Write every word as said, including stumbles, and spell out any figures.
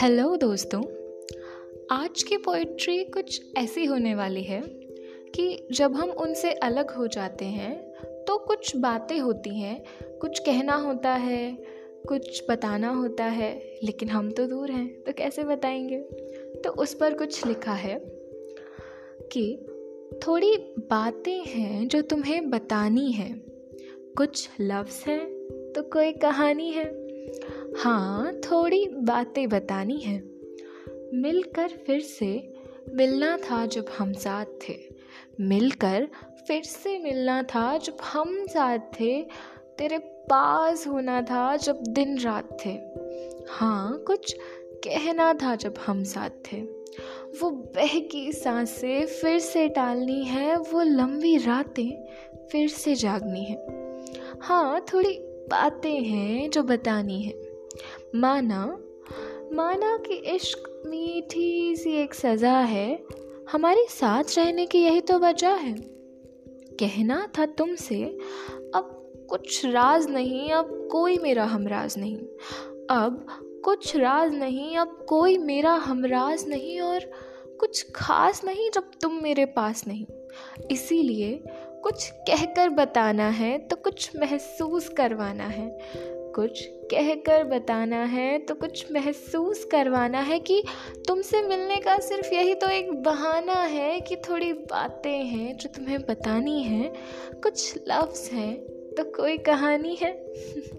Hello दोस्तों, आज की पोइट्री कुछ ऐसी होने वाली है कि जब हम उनसे अलग हो जाते हैं तो कुछ बातें होती हैं, कुछ कहना होता है, कुछ बताना होता है, लेकिन हम तो दूर हैं तो कैसे बताएंगे। तो उस पर कुछ लिखा है कि थोड़ी बातें हैं जो तुम्हें बतानी है, कुछ लफ्ज़ हैं तो कोई कहानी है। हाँ, थोड़ी बातें बतानी है। मिलकर फिर से मिलना था जब हम साथ थे, मिलकर फिर से मिलना था जब हम साथ थे, तेरे पास होना था जब दिन रात थे। हाँ, कुछ कहना था जब हम साथ थे, वो बहकी सांसें फिर से टालनी है, वो लंबी रातें फिर से जागनी है। हाँ, थोड़ी बातें हैं जो बतानी है। माना माना कि इश्क मीठी सी एक सज़ा है, हमारे साथ रहने की यही तो वजह है। कहना था तुमसे अब कुछ राज नहीं, अब कोई मेरा हमराज नहीं, अब कुछ राज नहीं, अब कोई मेरा हमराज नहीं, और कुछ खास नहीं जब तुम मेरे पास नहीं। इसीलिए कुछ कहकर बताना है तो कुछ महसूस करवाना है, कुछ कहकर बताना है तो कुछ महसूस करवाना है कि तुमसे मिलने का सिर्फ यही तो एक बहाना है, कि थोड़ी बातें हैं जो तुम्हें बतानी हैं, कुछ लफ्ज़ हैं तो कोई कहानी है।